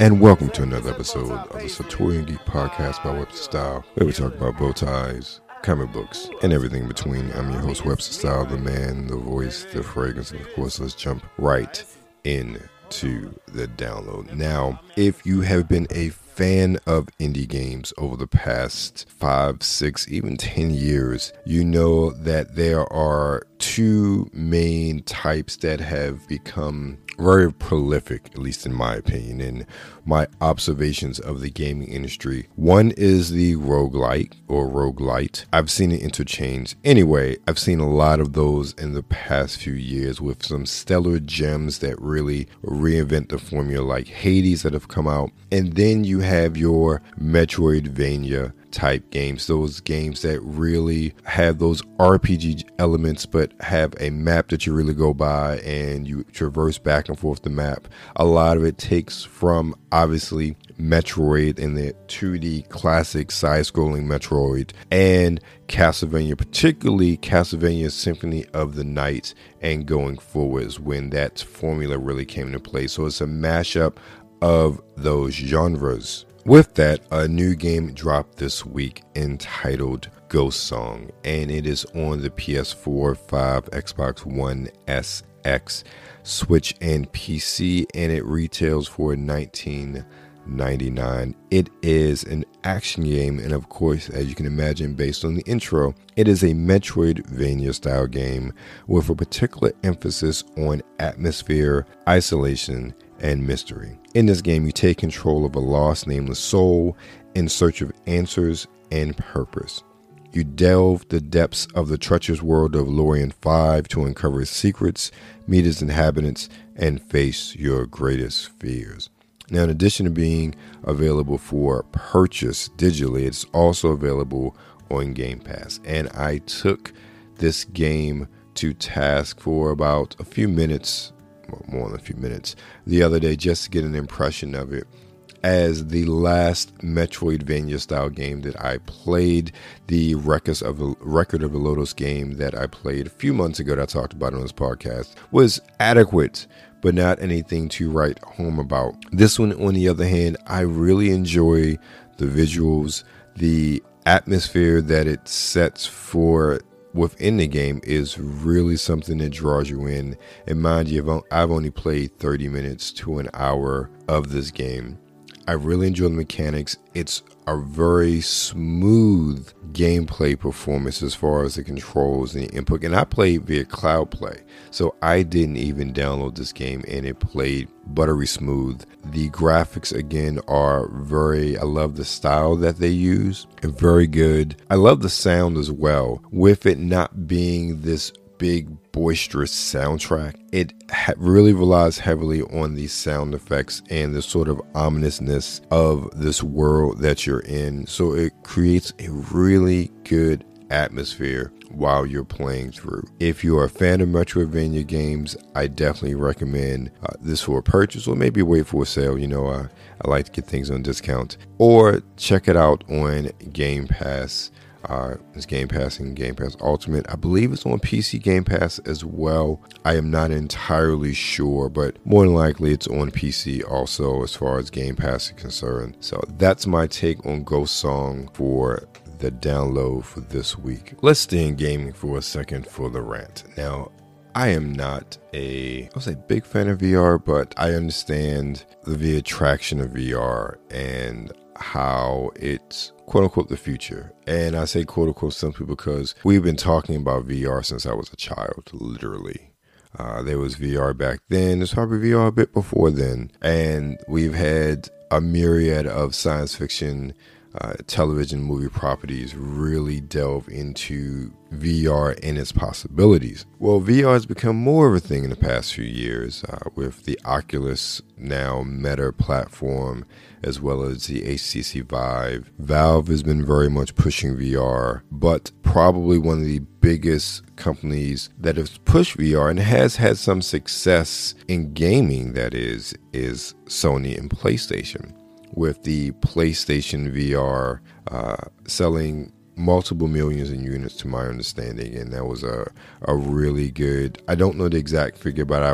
And welcome to another episode of the Sartorial Geek Podcast by Webster Style, where we talk about bow ties, comic books, and everything in between. I'm your host, Webster Style, the man, the voice, the fragrance, and of course, let's jump right into the download. Now, if you have been a fan of indie games over the past 5, 6, even 10 years, you know that there are two main types that have become very prolific, at least in my opinion, in my observations of the gaming industry. One is the roguelite. I've seen it interchange. Anyway, I've seen a lot of those in the past few years with some stellar gems that really reinvent the formula, like Hades that have come out. And then you have your Metroidvania type games, those games that really have those RPG elements but have a map that you really go by and you traverse back and forth the map. A lot of it takes from, obviously, Metroid and the 2D classic side-scrolling Metroid and Castlevania, particularly Castlevania Symphony of the Night and going forwards, when that formula really came into play. So it's a mashup of those genres. With that, a new game dropped this week entitled Ghost Song, and it is on the PS4, 5, Xbox One S, X, Switch, and PC, and it retails for $19.99. It is an action game, and of course, as you can imagine based on the intro, it is a Metroidvania style game with a particular emphasis on atmosphere, isolation, and mystery. In this game, you take control of a lost, nameless soul in search of answers and purpose. You delve the depths of the treacherous world of Lorien 5 to uncover its secrets, meet its inhabitants, and face your greatest fears. Now, in addition to being available for purchase digitally, it's also available on Game Pass. And I took this game to task for about a few minutes, more than a few minutes, the other day, just to get an impression of it as the last Metroidvania style game that I played, the Record of the Lotus game that I played a few months ago that I talked about on this podcast, was adequate but not anything to write home about. This one, on the other hand, I really enjoy the visuals. The atmosphere that it sets for within the game is really something that draws you in. And mind you, I've only played 30 minutes to an hour of this game. I really enjoy the mechanics. It's a very smooth gameplay performance as far as the controls and the input. And I played via Cloud Play, so I didn't even download this game, and it played buttery smooth. The graphics, again, are very, I love the style that they use, and very good. I love the sound as well, with it not being this big boisterous soundtrack. It really relies heavily on the sound effects and the sort of ominousness of this world that you're in, so it creates a really good atmosphere while you're playing through. If you're a fan of Metroidvania games, I definitely recommend this for a purchase, or maybe wait for a sale. You know, I like to get things on discount, or check it out on Game Pass. It's Game Pass and Game Pass Ultimate. I believe it's on PC Game Pass as well. I am not entirely sure, but more than likely it's on PC also as far as Game Pass is concerned. So that's my take on Ghost Song for the download for this week. Let's stay in gaming for a second for the rant. Now, I am not a big fan of VR, but I understand the attraction of VR and how it's quote-unquote the future. And I say quote-unquote simply because we've been talking about VR since I was a child, literally. There was VR back then. There's probably VR a bit before then. And we've had a myriad of science fiction, television, movie properties really delve into VR and its possibilities. Well, VR has become more of a thing in the past few years with the Oculus, now Meta platform, as well as the HTC Vive. Valve has been very much pushing VR, but probably one of the biggest companies that has pushed VR and has had some success in gaming, that is Sony and PlayStation, with the PlayStation VR selling multiple millions in units, to my understanding. And that was a really good, I don't know the exact figure, but I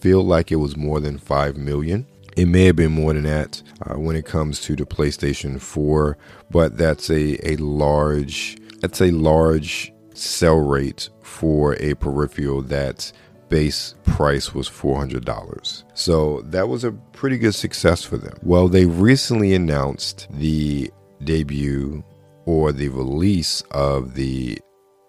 feel like it was more than 5 million. It may have been more than that when it comes to the PlayStation 4, but that's a large sell rate for a peripheral that's base price was $400. So that was a pretty good success for them. Well, they recently announced the debut or the release of the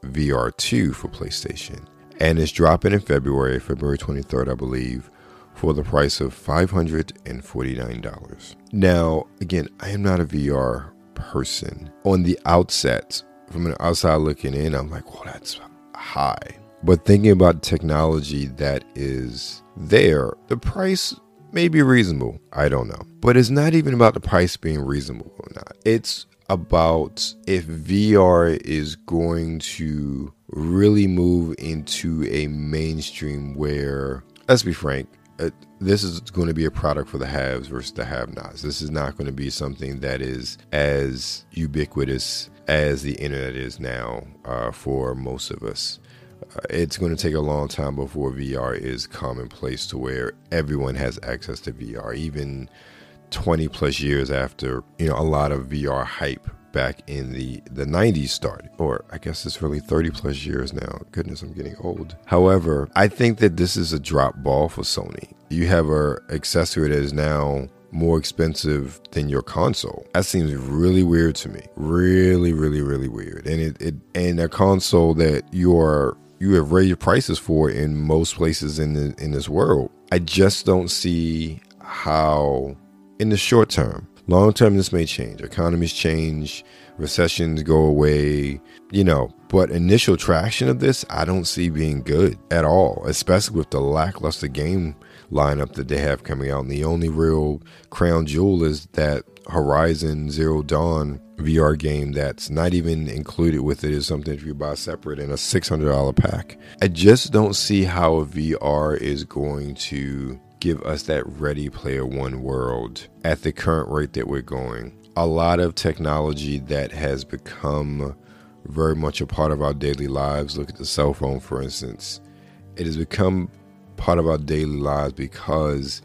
VR2 for PlayStation, and it's dropping in February 23rd, I believe, for the price of $549. Now, again, I am not a VR person. On the outset, from an outside looking in, I'm like, well, that's high. But thinking about technology that is there, the price may be reasonable. I don't know. But it's not even about the price being reasonable or not. It's about if VR is going to really move into a mainstream where, let's be frank, this is going to be a product for the haves versus the have-nots. This is not going to be something that is as ubiquitous as the internet is now for most of us. It's going to take a long time before VR is commonplace to where everyone has access to VR, even 20 plus years after, a lot of VR hype back in the 90s started, or I guess it's really 30 plus years now. Goodness, I'm getting old. However, I think that this is a drop ball for Sony. You have an accessory that is now more expensive than your console. That seems really weird to me. Really, really, really weird. And it a console that you have raised prices for in most places in this world. I just don't see how, in the short term, long term, this may change. Economies change, recessions go away, but initial traction of this, I don't see being good at all, especially with the lackluster game lineup that they have coming out. And the only real crown jewel is that Horizon Zero Dawn VR game that's not even included with it is something if you buy separate in a $600 pack. I just don't see how VR is going to give us that Ready Player One world at the current rate that we're going. A lot of technology that has become very much a part of our daily lives, look at the cell phone for instance, it has become part of our daily lives because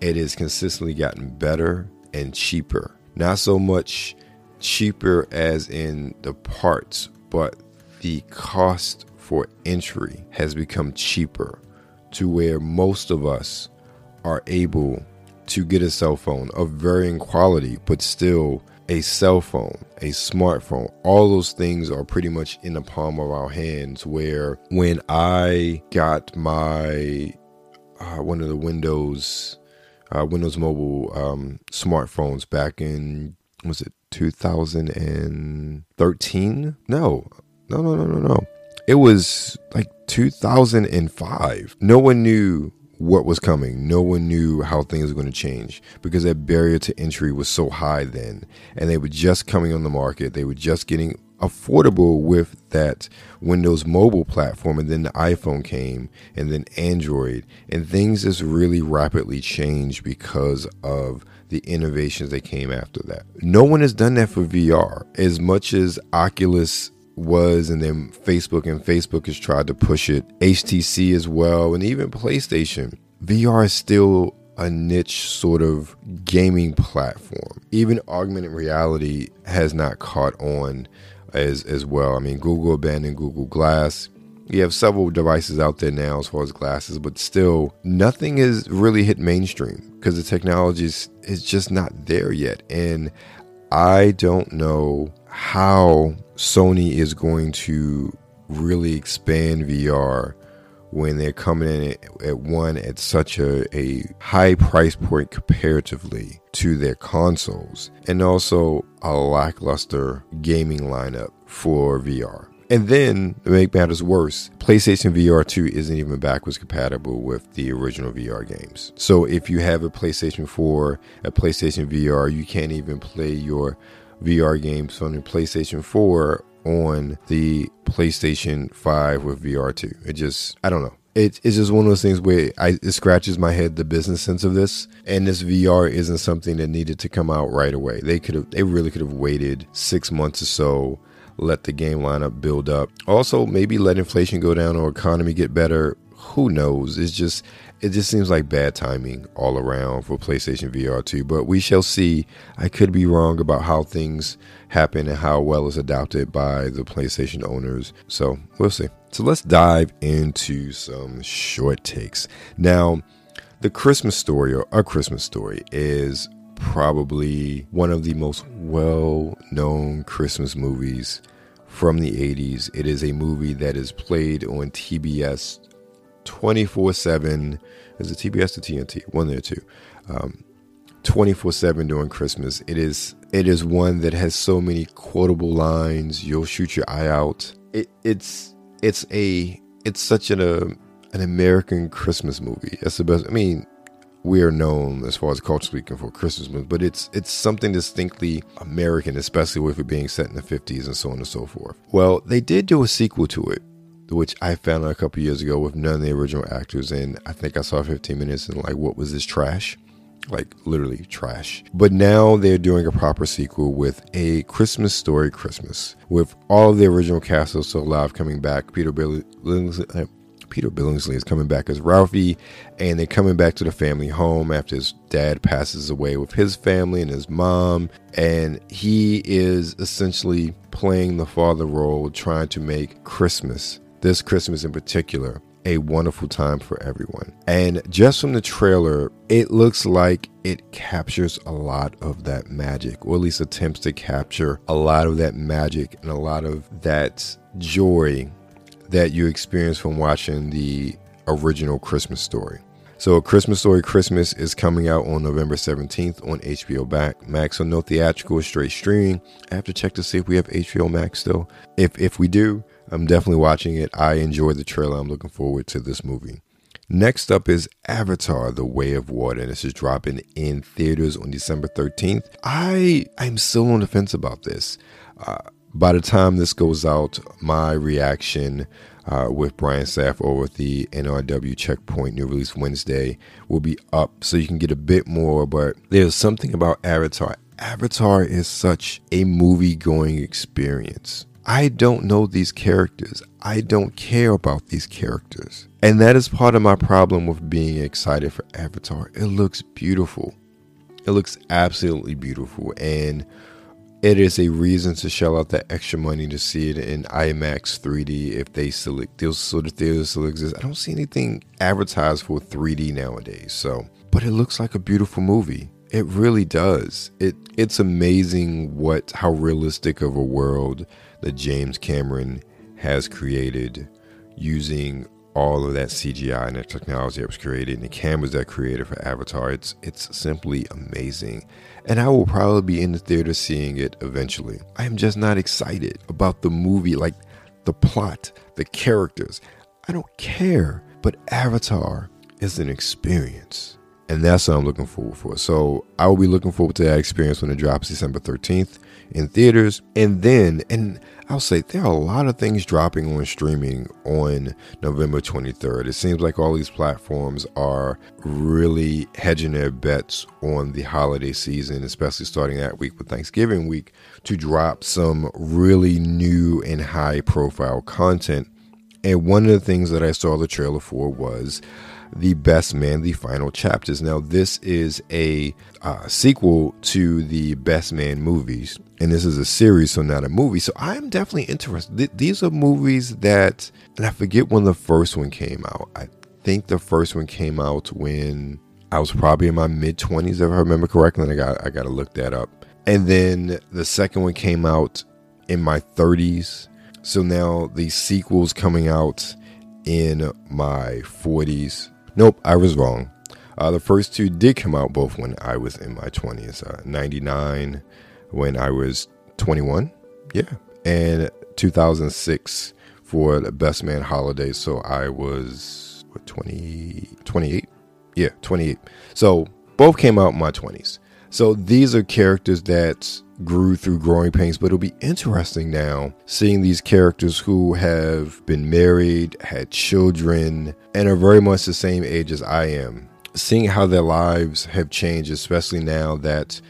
it has consistently gotten better and cheaper. Not so much cheaper as in the parts, but the cost for entry has become cheaper to where most of us are able to get a cell phone of varying quality, but still a cell phone, a smartphone. All those things are pretty much in the palm of our hands, where when I got my one of the Windows Mobile smartphones back in, was it 2013? No. It was like 2005. No one knew what was coming. No one knew how things were going to change because that barrier to entry was so high then, and they were just coming on the market. They were just getting affordable with that Windows Mobile platform, and then the iPhone came, and then Android, and things just really rapidly changed because of the innovations that came after that. No one has done that for VR as much as Oculus was, and then Facebook has tried to push it, HTC as well, and even PlayStation. VR is still a niche sort of gaming platform. Even augmented reality has not caught on as well. I mean, Google abandoned Google Glass. You have several devices out there now as far as glasses, but still nothing has really hit mainstream because the technology is just not there yet. And I don't know how Sony is going to really expand VR when they're coming in at such a high price point comparatively to their consoles, and also a lackluster gaming lineup for VR. And then, to make matters worse, PlayStation VR 2 isn't even backwards compatible with the original VR games. So if you have a PlayStation 4, a PlayStation VR, you can't even play your VR games from the PlayStation 4 on the PlayStation 5 with VR2. It just, I don't know. It's just one of those things where it scratches my head, the business sense of this. And this VR isn't something that needed to come out right away. They really could have waited 6 months or so, let the game lineup build up. Also, maybe let inflation go down or economy get better. Who knows? It's just It just seems like bad timing all around for PlayStation VR 2, but we shall see. I could be wrong about how things happen and how well it's adopted by the PlayStation owners, so we'll see. So let's dive into some short takes. Now, The Christmas Story, or A Christmas Story, is probably one of the most well-known Christmas movies from the 80s. It is a movie that is played on TBS 24/7. Is it TBS to TNT? One there too. 24/7 during Christmas. It is one that has so many quotable lines. You'll shoot your eye out. It's such an American Christmas movie. That's the best. I mean, we are known as far as culturally for Christmas movies, but it's something distinctly American, especially with it being set in the 50s and so on and so forth. Well, they did do a sequel to it, which I found out a couple years ago with none of the original actors, and I think I saw 15 minutes and like, what was this trash? Like literally trash. But now they're doing a proper sequel with A Christmas Story Christmas, with all of the original cast still alive coming back. Peter Billingsley is coming back as Ralphie, and they're coming back to the family home after his dad passes away with his family and his mom. And he is essentially playing the father role, trying to make Christmas, this Christmas in particular, a wonderful time for everyone. And just from the trailer, it looks like it captures a lot of that magic, or at least attempts to capture a lot of that magic and a lot of that joy that you experience from watching the original Christmas Story. So A Christmas Story Christmas is coming out on November 17th on HBO Max. So no theatrical, straight streaming. I have to check to see if we have HBO Max still. If we do, I'm definitely watching it. I enjoyed the trailer. I'm looking forward to this movie. Next up is Avatar: The Way of Water, and this is dropping in theaters on December 13th. I'm still on the fence about this. By the time this goes out, my reaction with Brian Saff over at the NRW Checkpoint New Release Wednesday will be up, so you can get a bit more. But there's something about Avatar. Avatar is such a movie-going experience. I don't know these characters. I don't care about these characters. And that is part of my problem with being excited for Avatar. It looks beautiful. It looks absolutely beautiful. And it is a reason to shell out that extra money to see it in IMAX 3D if they select those sort of theaters still exist. I don't see anything advertised for 3D nowadays. So, but it looks like a beautiful movie. It really does. It's amazing how realistic of a world that James Cameron has created using all of that CGI and that technology that was created and the cameras that created for Avatar. It's simply amazing. And I will probably be in the theater seeing it eventually. I am just not excited about the movie, like the plot, the characters. I don't care. But Avatar is an experience. And that's what I'm looking forward for. So I will be looking forward to that experience when it drops December 13th in theaters. And I'll say there are a lot of things dropping on streaming on November 23rd. It seems like all these platforms are really hedging their bets on the holiday season, especially starting that week with Thanksgiving week, to drop some really new and high profile content. And one of the things that I saw the trailer for was The Best Man, The Final Chapters. Now, this is a sequel to the Best Man movies, and this is a series, so not a movie. So I'm definitely interested. These are movies that, and I forget when the first one came out. I think the first one came out when I was probably in my mid-20s, if I remember correctly. I got to look that up. And then the second one came out in my 30s. So now the sequel's coming out in my 40s. Nope, I was wrong. The first two did come out both when I was in my 20s. 99 when I was 21. Yeah. And 2006 for the Best Man holiday. So I was 28. Yeah, 28. So both came out in my 20s. So these are characters that grew through growing pains, but it'll be interesting now seeing these characters who have been married, had children, and are very much the same age as I am. Seeing how their lives have changed, especially now that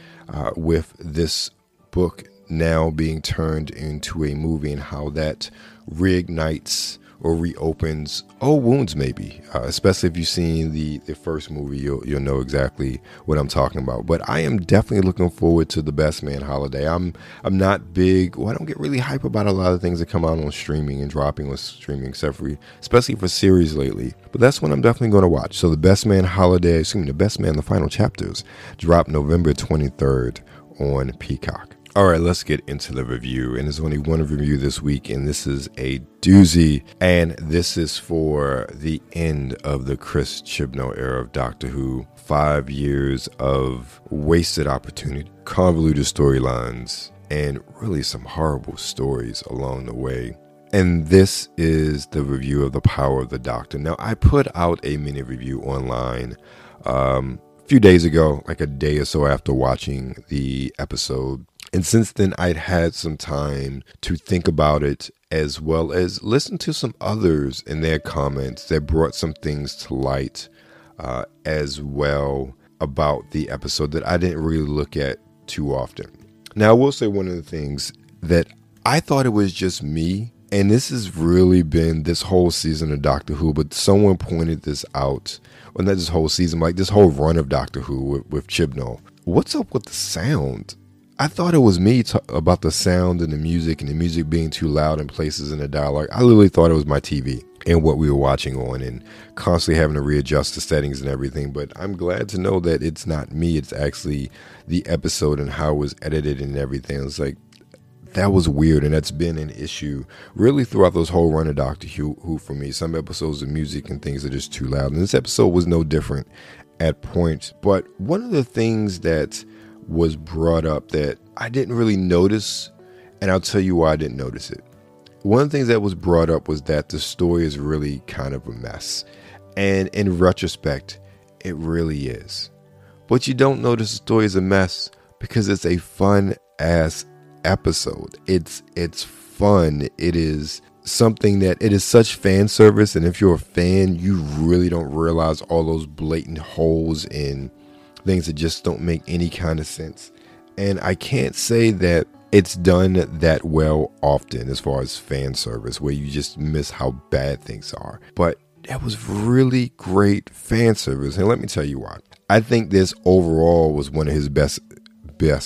with this book now being turned into a movie, and how that reignites or reopens old wounds, maybe. Especially if you've seen the first movie, you'll know exactly what I'm talking about. But I am definitely looking forward to the Best Man holiday. I'm not big. Well, I don't get really hype about a lot of things that come out on streaming and dropping on streaming, except for, especially for series lately. But that's one I'm definitely going to watch. So the Best Man holiday, The Best Man: The Final Chapters, drop November 23rd on Peacock. All right, let's get into the review. And there's only one review this week, and this is a doozy. And this is for the end of the Chris Chibnall era of Doctor Who. 5 years of wasted opportunity, convoluted storylines, and really some horrible stories along the way. And this is the review of The Power of the Doctor. Now, I put out a mini review online a few days ago, like a day or so after watching the episode. And since then, I'd had some time to think about it, as well as listen to some others in their comments that brought some things to light as well about the episode that I didn't really look at too often. Now, I will say one of the things that I thought it was just me, and this has really been this whole season of Doctor Who, but someone pointed this out, well, not this whole season, like this whole run of Doctor Who with Chibnall. What's up with the sound? I thought it was me about the sound and the music being too loud in places in the dialogue. I literally thought it was my TV and what we were watching on and constantly having to readjust the settings and everything. But I'm glad to know that it's not me. It's actually the episode and how it was edited and everything. It's like, that was weird, and that's been an issue really throughout this whole run of Doctor Who for me. Some episodes of music and things are just too loud, and this episode was no different at points. But one of the things that was brought up that I didn't really notice, and I'll tell you why I didn't notice it. One of the things that was brought up was that the story is really kind of a mess, and in retrospect, it really is. But you don't notice the story is a mess because it's a fun ass episode. It's fun. It is something that it is such fan service, and if you're a fan, you really don't realize all those blatant holes in things that just don't make any kind of sense. And I can't say that it's done that well often as far as fan service, where you just miss how bad things are. But that was really great fan service, and let me tell you why. I think this overall was one of his best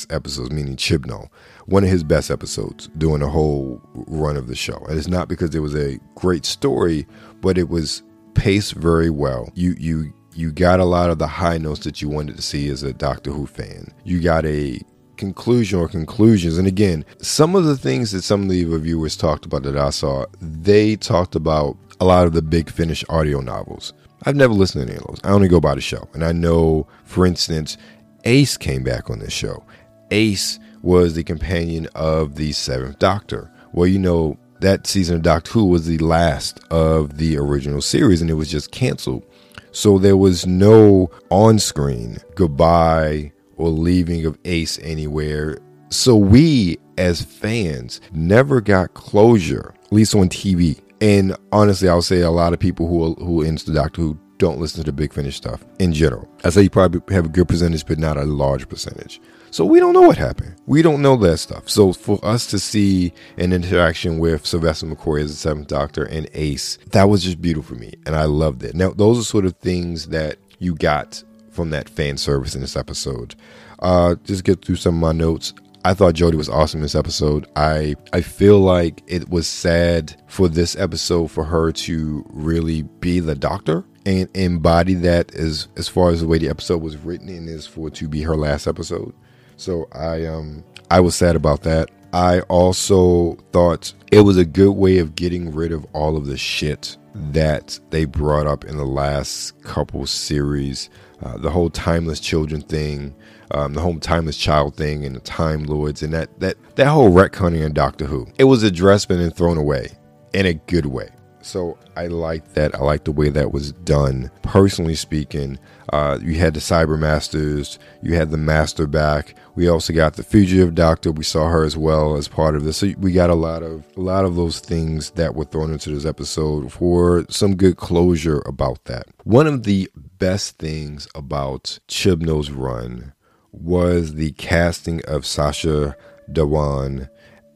episodes, meaning Chibnall, one of his best episodes during the whole run of the show. And it's not because it was a great story, but it was paced very well. You got a lot of the high notes that you wanted to see as a Doctor Who fan. You got a conclusion or conclusions. And again, some of the things that some of the reviewers talked about that I saw, they talked about a lot of the Big Finish audio novels. I've never listened to any of those. I only go by the show. And I know, for instance, Ace came back on this show. Ace was the companion of the Seventh Doctor. Well, you know, that season of Doctor Who was the last of the original series, and it was just canceled. So there was no on-screen goodbye or leaving of Ace anywhere. So we, as fans, never got closure, at least on TV. And honestly, I'll say a lot of people who are into Doctor Who don't listen to the Big Finish stuff in general. I'd say you probably have a good percentage, but not a large percentage. So we don't know what happened. We don't know that stuff. So for us to see an interaction with Sylvester McCoy as the Seventh Doctor and Ace, that was just beautiful for me, and I loved it. Now, those are sort of things that you got from that fan service in this episode. Just get through some of my notes. I thought Jodie was awesome in this episode. I feel like it was sad for this episode for her to really be the Doctor and embody that as far as the way the episode was written and is for it to be her last episode. So I was sad about that. I also thought it was a good way of getting rid of all of the shit that they brought up in the last couple series. The whole Timeless Children thing, the whole Timeless Child thing, and the Time Lords, and that whole retconning in Doctor Who. It was addressed and then thrown away in a good way. So I like that. I like the way that was done. Personally speaking, you had the Cybermasters, you had the Master back. We also got the Fugitive Doctor. We saw her as well as part of this. So we got a lot of those things that were thrown into this episode for some good closure about that. One of the best things about Chibnall's run was the casting of Sasha Dhawan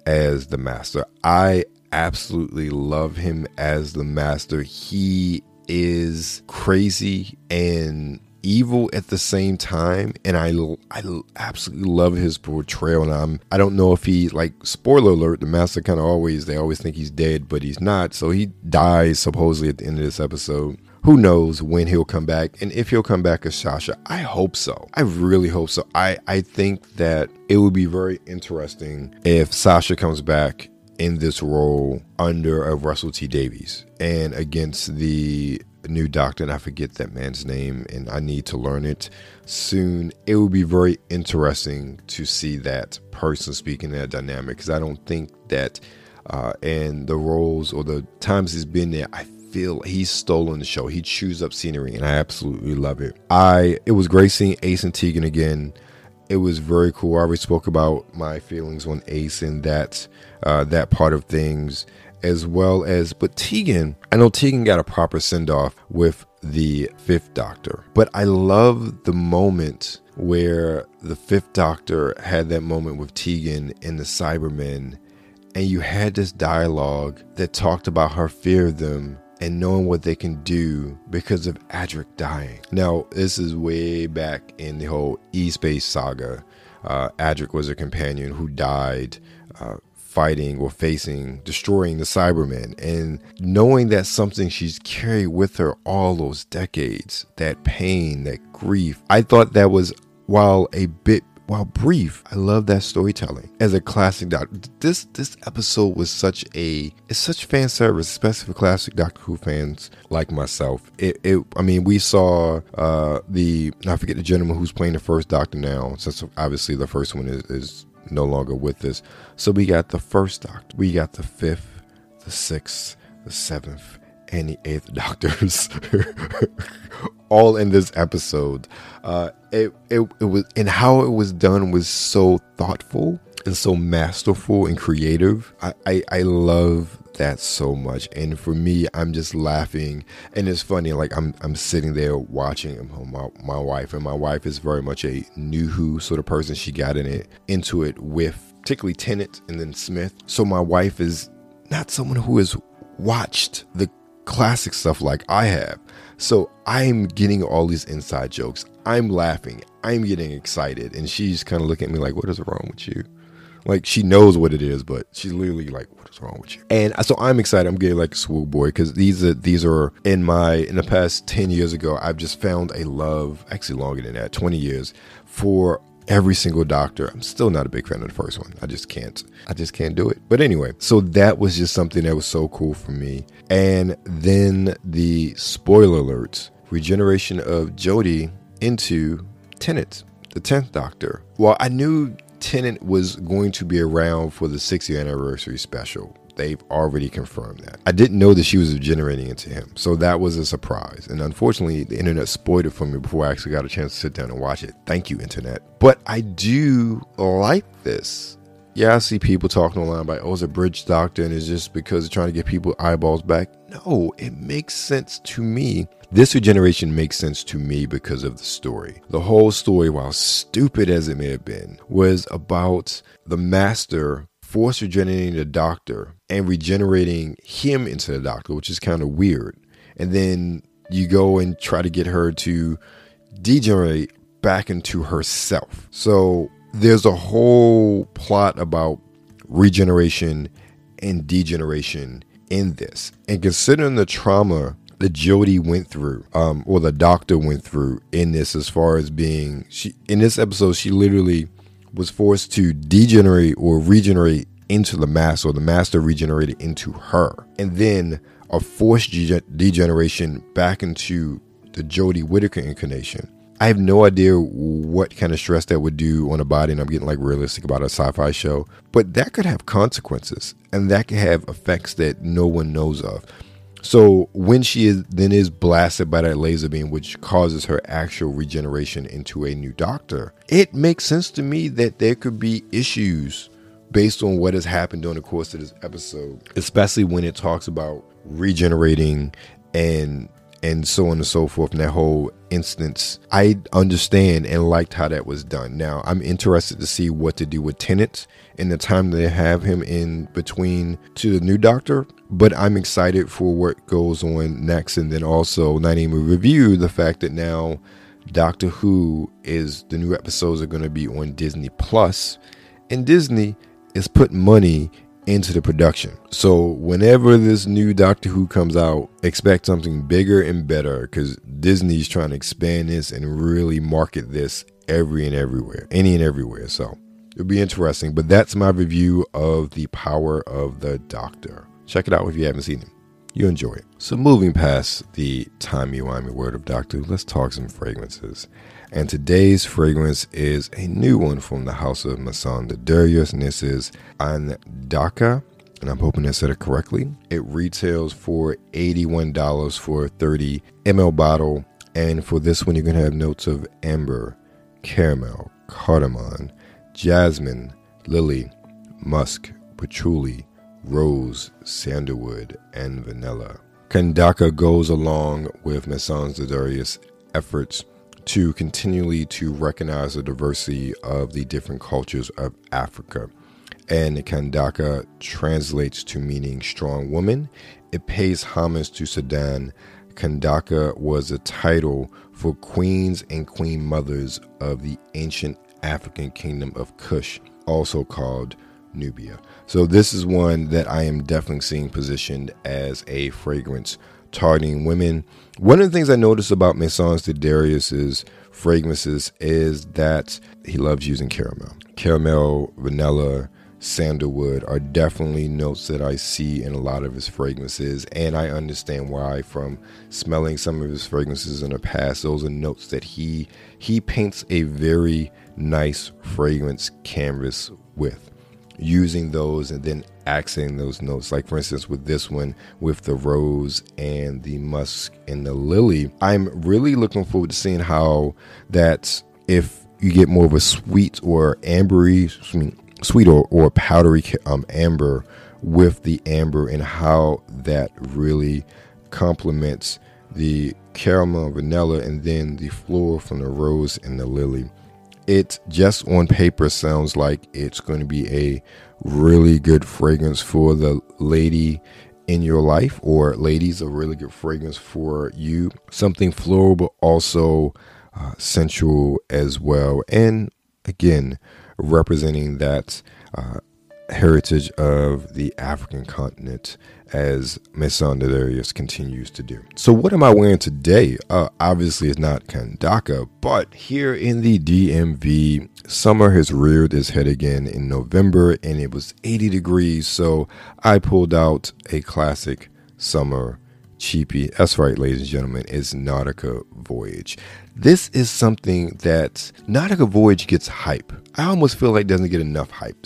as the Master. I absolutely love him as the Master. He is crazy and evil at the same time, and I absolutely love his portrayal. And I don't know if he, like, spoiler alert, the Master kind of they always think he's dead, but he's not. So he dies supposedly at the end of this episode. Who knows when he'll come back, and if he'll come back as Sasha. I hope so. I really hope so. I think that it would be very interesting if Sasha comes back in this role under of Russell T. Davies and against the new Doctor, and I forget that man's name, and I need to learn it soon. It would be very interesting to see that person speaking that dynamic, because I don't think that in the roles or the times he's been there, I feel he's stolen the show. He chews up scenery, and I absolutely love it. It was great seeing Ace and Tegan again. It was very cool. I already spoke about my feelings on Ace and that part of things, as well as, but Tegan, I know Tegan got a proper send off with the Fifth Doctor, but I love the moment where the Fifth Doctor had that moment with Tegan and the Cybermen, and you had this dialogue that talked about her fear of them and knowing what they can do because of Adric dying. Now, this is way back in the whole eSpace saga. Adric was a companion who died fighting or destroying the Cybermen. And knowing that something she's carried with her all those decades, that pain, that grief, I thought that was, while brief, I love that storytelling as a classic Doctor. This episode was such fan service, especially for classic Doctor Who fans like myself. We saw I forget the gentleman who's playing the first Doctor now, since obviously the first one is no longer with us. So we got the first Doctor, we got the fifth, the sixth, the seventh, and the eighth Doctors all in this episode. It was, and how it was done was so thoughtful and so masterful and creative. I love that so much. And for me, I'm just laughing, and it's funny, like I'm sitting there watching my wife, and my wife is very much a new Who sort of person. She got into it with particularly Tennant and then Smith. So my wife is not someone who has watched the classic stuff like I have. So I'm getting all these inside jokes. I'm laughing. I'm getting excited. And she's kind of looking at me like, what is wrong with you? Like, she knows what it is, but she's literally like, what is wrong with you? And so I'm excited. I'm getting like a swole boy, because these are in the past 10 years ago, I've just found a love, actually longer than that, 20 years, for every single Doctor. I'm still not a big fan of the first one. I just can't do it. But anyway, so that was just something that was so cool for me. And then the spoiler alerts, regeneration of Jodie into Tennant, the 10th Doctor. Well, I knew Tennant was going to be around for the 60th anniversary special. They've already confirmed that. I didn't know that she was regenerating into him, so that was a surprise. And unfortunately, the internet spoiled it for me before I actually got a chance to sit down and watch it. Thank you, internet. But I do like this. Yeah, I see people talking online about, oh, it's a bridge Doctor, and it's just because they're trying to get people eyeballs back. No, it makes sense to me. This regeneration makes sense to me because of the story. The whole story, while stupid as it may have been, was about the Master force regenerating the Doctor and regenerating him into the Doctor, which is kind of weird. And then you go and try to get her to degenerate back into herself. So there's a whole plot about regeneration and degeneration in this. And considering the trauma that Jodie went through, or the Doctor went through in this, as far as being, in this episode, she literally was forced to degenerate or regenerate into the Master, or the Master regenerated into her, and then a forced degeneration back into the Jodie Whittaker incarnation. I have no idea what kind of stress that would do on a body, and I'm getting like realistic about a sci-fi show, but that could have consequences, and that could have effects that no one knows of. So when she is blasted by that laser beam, which causes her actual regeneration into a new Doctor, it makes sense to me that there could be issues based on what has happened during the course of this episode, especially when it talks about regenerating and and so on and so forth, and that whole instance. I understand and liked how that was done. Now, I'm interested to see what to do with Tennant and the time they have him in between to the new Doctor, but I'm excited for what goes on next. And then also, not even review the fact that now Doctor Who is, the new episodes are going to be on Disney Plus, and Disney is putting money into the production. So whenever this new Doctor Who comes out, expect something bigger and better, because Disney's trying to expand this and really market this everywhere. So it'll be interesting. But that's my review of The Power of the Doctor. Check it out if you haven't seen it. You enjoy it. So moving past the timey-wimey world of Doctor Who, let's talk some fragrances. And today's fragrance is a new one from the house of Maison de Darius, and this is Kandaka, and I'm hoping I said it correctly. It retails for $81 for a 30 ml bottle, and for this one, you're going to have notes of amber, caramel, cardamom, jasmine, lily, musk, patchouli, rose, sandalwood, and vanilla. Kandaka goes along with Maison de Darius' efforts to continually to recognize the diversity of the different cultures of Africa. And Kandaka translates to meaning strong woman. It pays homage to Sudan. Kandaka was a title for queens and queen mothers of the ancient African kingdom of Kush, also called Nubia. So this is one that I am definitely seeing positioned as a fragrance targeting women. One of the things I noticed about Maison de Darius's fragrances is that he loves using caramel. Caramel, vanilla, sandalwood are definitely notes that I see in a lot of his fragrances, and I understand why from smelling some of his fragrances in the past. Those are notes that he paints a very nice fragrance canvas with, using those and then accenting those notes. Like for instance, with this one, with the rose and the musk and the lily, I'm really looking forward to seeing how that, if you get more of a sweet or ambery, sweet or powdery amber with the amber, and how that really complements the caramel, vanilla, and then the floral from the rose and the lily. It just on paper sounds like it's going to be a really good fragrance for the lady in your life, or ladies, a really good fragrance for you. Something floral, but also sensual as well. And again, representing that heritage of the African continent, as Maison de Darius continues to do. So what am I wearing today? Obviously it's not Kandaka, but here in the DMV, summer has reared its head again in November, and it was 80 degrees, so I pulled out a classic summer cheapie. That's right, ladies and gentlemen, it's Nautica Voyage. This is something that Nautica Voyage gets hype. I almost feel like it doesn't get enough hype,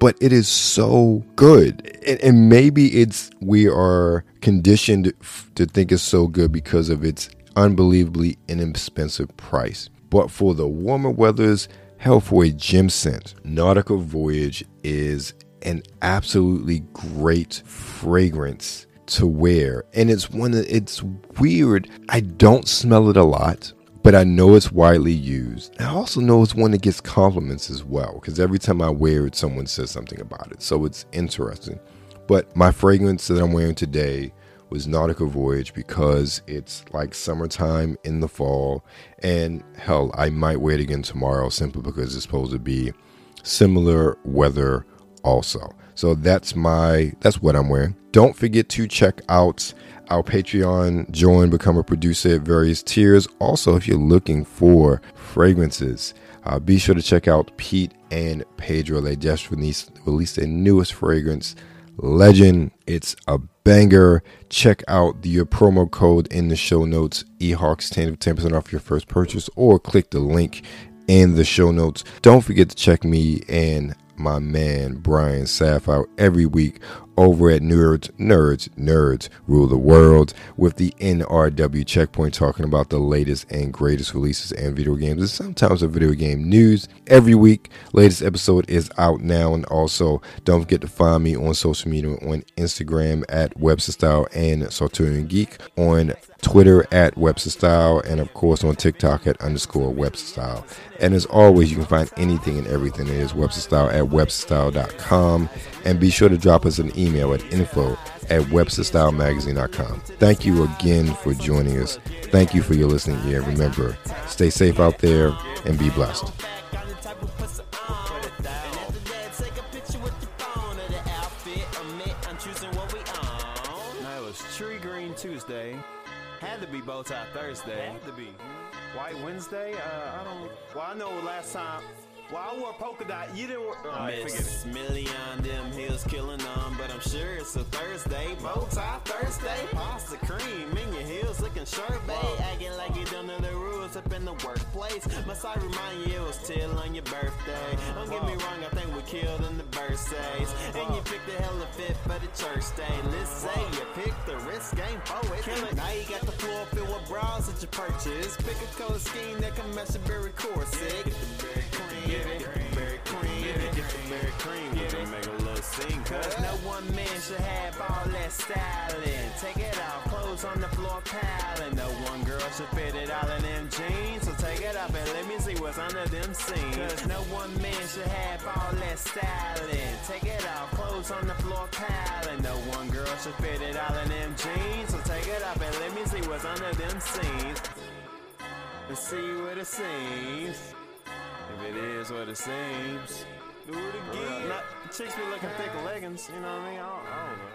but it is so good. And maybe it's, we are conditioned to think it's so good because of its unbelievably inexpensive price. But for the warmer weathers, hell, for a gem scent, Nautica Voyage is an absolutely great fragrance to wear. And it's one that, it's weird, I don't smell it a lot, but I know it's widely used. I also know it's one that gets compliments as well, because every time I wear it, someone says something about it. So it's interesting. But my fragrance that I'm wearing today was Nautica Voyage, because it's like summertime in the fall. And hell, I might wear it again tomorrow, simply because it's supposed to be similar weather also. So that's what I'm wearing. Don't forget to check out our Patreon, join, become a producer at various tiers. Also, if you're looking for fragrances, be sure to check out Pete and Pedro. They just released their newest fragrance, Legend. It's a banger. Check out your promo code in the show notes, eHawks, 10% off your first purchase, or click the link in the show notes. Don't forget to check me and my man Brian Saff out every week over at Nerds Rule the World with the NRW Checkpoint, talking about the latest and greatest releases and video games and sometimes the video game news every week. Latest episode is out now, and also don't forget to find me on social media on Instagram at Webster Style and Sartorial Geek, on Twitter at Webster Style, and of course on TikTok at _Webster Style. And as always, you can find anything and everything that is Webster Style at websterstyle.com, and be sure to drop us an email at info@websterstylemagazine.com. Thank you again for joining us. Thank you for your listening ear. Remember, stay safe out there and be blessed. Tuesday, had to be bow tie Thursday, had to be white Wednesday. I wore polka dot. You didn't wear. Miss Million, them heels killing them, but I'm sure it's a Thursday. Bow tie Thursday, pasta cream in your heels, looking sharp, babe. Acting like you don't know the rules up in the workplace. Must I remind you it was till on your birthday? Don't get me wrong, I think we killed in the birthdays. And you picked the hella fit for the church day. Let's say you picked the risk game for it. Now you got the floor filled with bras that you purchased. Pick a color scheme that can match the berry corset. Get the berry cream. Get the berry cream. Make a little scene, cause no one man should have all that styling. Take it off, clothes on the floor piling. No one girl should fit it all in them jeans. So take it off and let me see what's under them seams. Cause no one man should have all that styling. Take it off, clothes on the floor piling. No one girl should fit it all in them jeans. So take it off and let me see what's under them seams. Let's see what it seems. If it is what it seems, do it again. Chicks be looking thick leggings, you know what I mean? I don't know.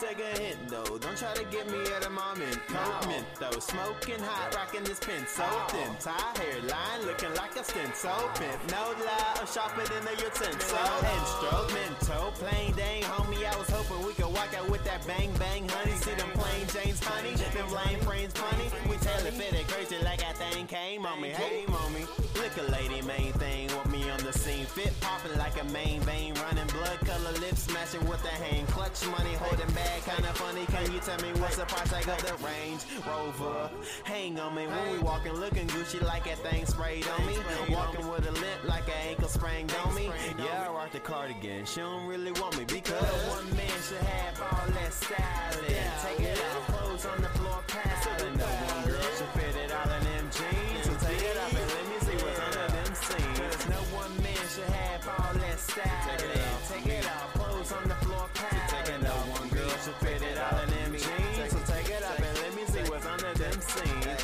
Take a hint though, don't try to get me out of my mint. Cold mint though, smoking hot, rocking this pencil thin. Tie hairline, looking like a stencil pimp. No lie, I'm sharper than a utensil. Instrumental, plain dang, homie, I was hoping we could walk out with that bang bang honey. See them plain James honey, them lame friends funny. We tailor fitted crazy like I thing came on me, hey mommy. Lick a lady, main thing, want me on the scene. Fit popping like a main vein, running blood color lips, smashing with a hand. Clutch money, holding back, kinda funny. Can you tell me what's the price tag of the Range Rover? Hang on me when we walking, looking Gucci like that thing sprayed on me. Walking with a lip like an ankle sprained on me. Yeah, I rock the cardigan, she don't really want me because one man should have all that styling. Take it out, clothes on the floor, piling. No one girl should fit it all in them jeans. So take it off and let me see what's under them seams. No one man should have all that styling. Take it off, clothes on the floor, piling. No one girl should fit it all in them jeans. So take it off and let me see what's under them seams.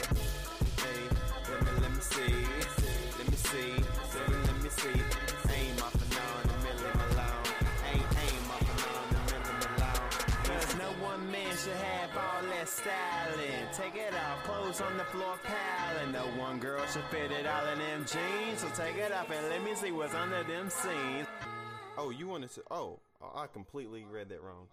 Hey, let me see. Aim off and on the middle of my lawn. Aim off and on the middle of my lawn. 'Cause no one man should have all that styling. Take it off, clothes on the floor, piling. No one girl should fit it all in them jeans. So take it off and let me see what's under them seams. Oh, I completely read that wrong.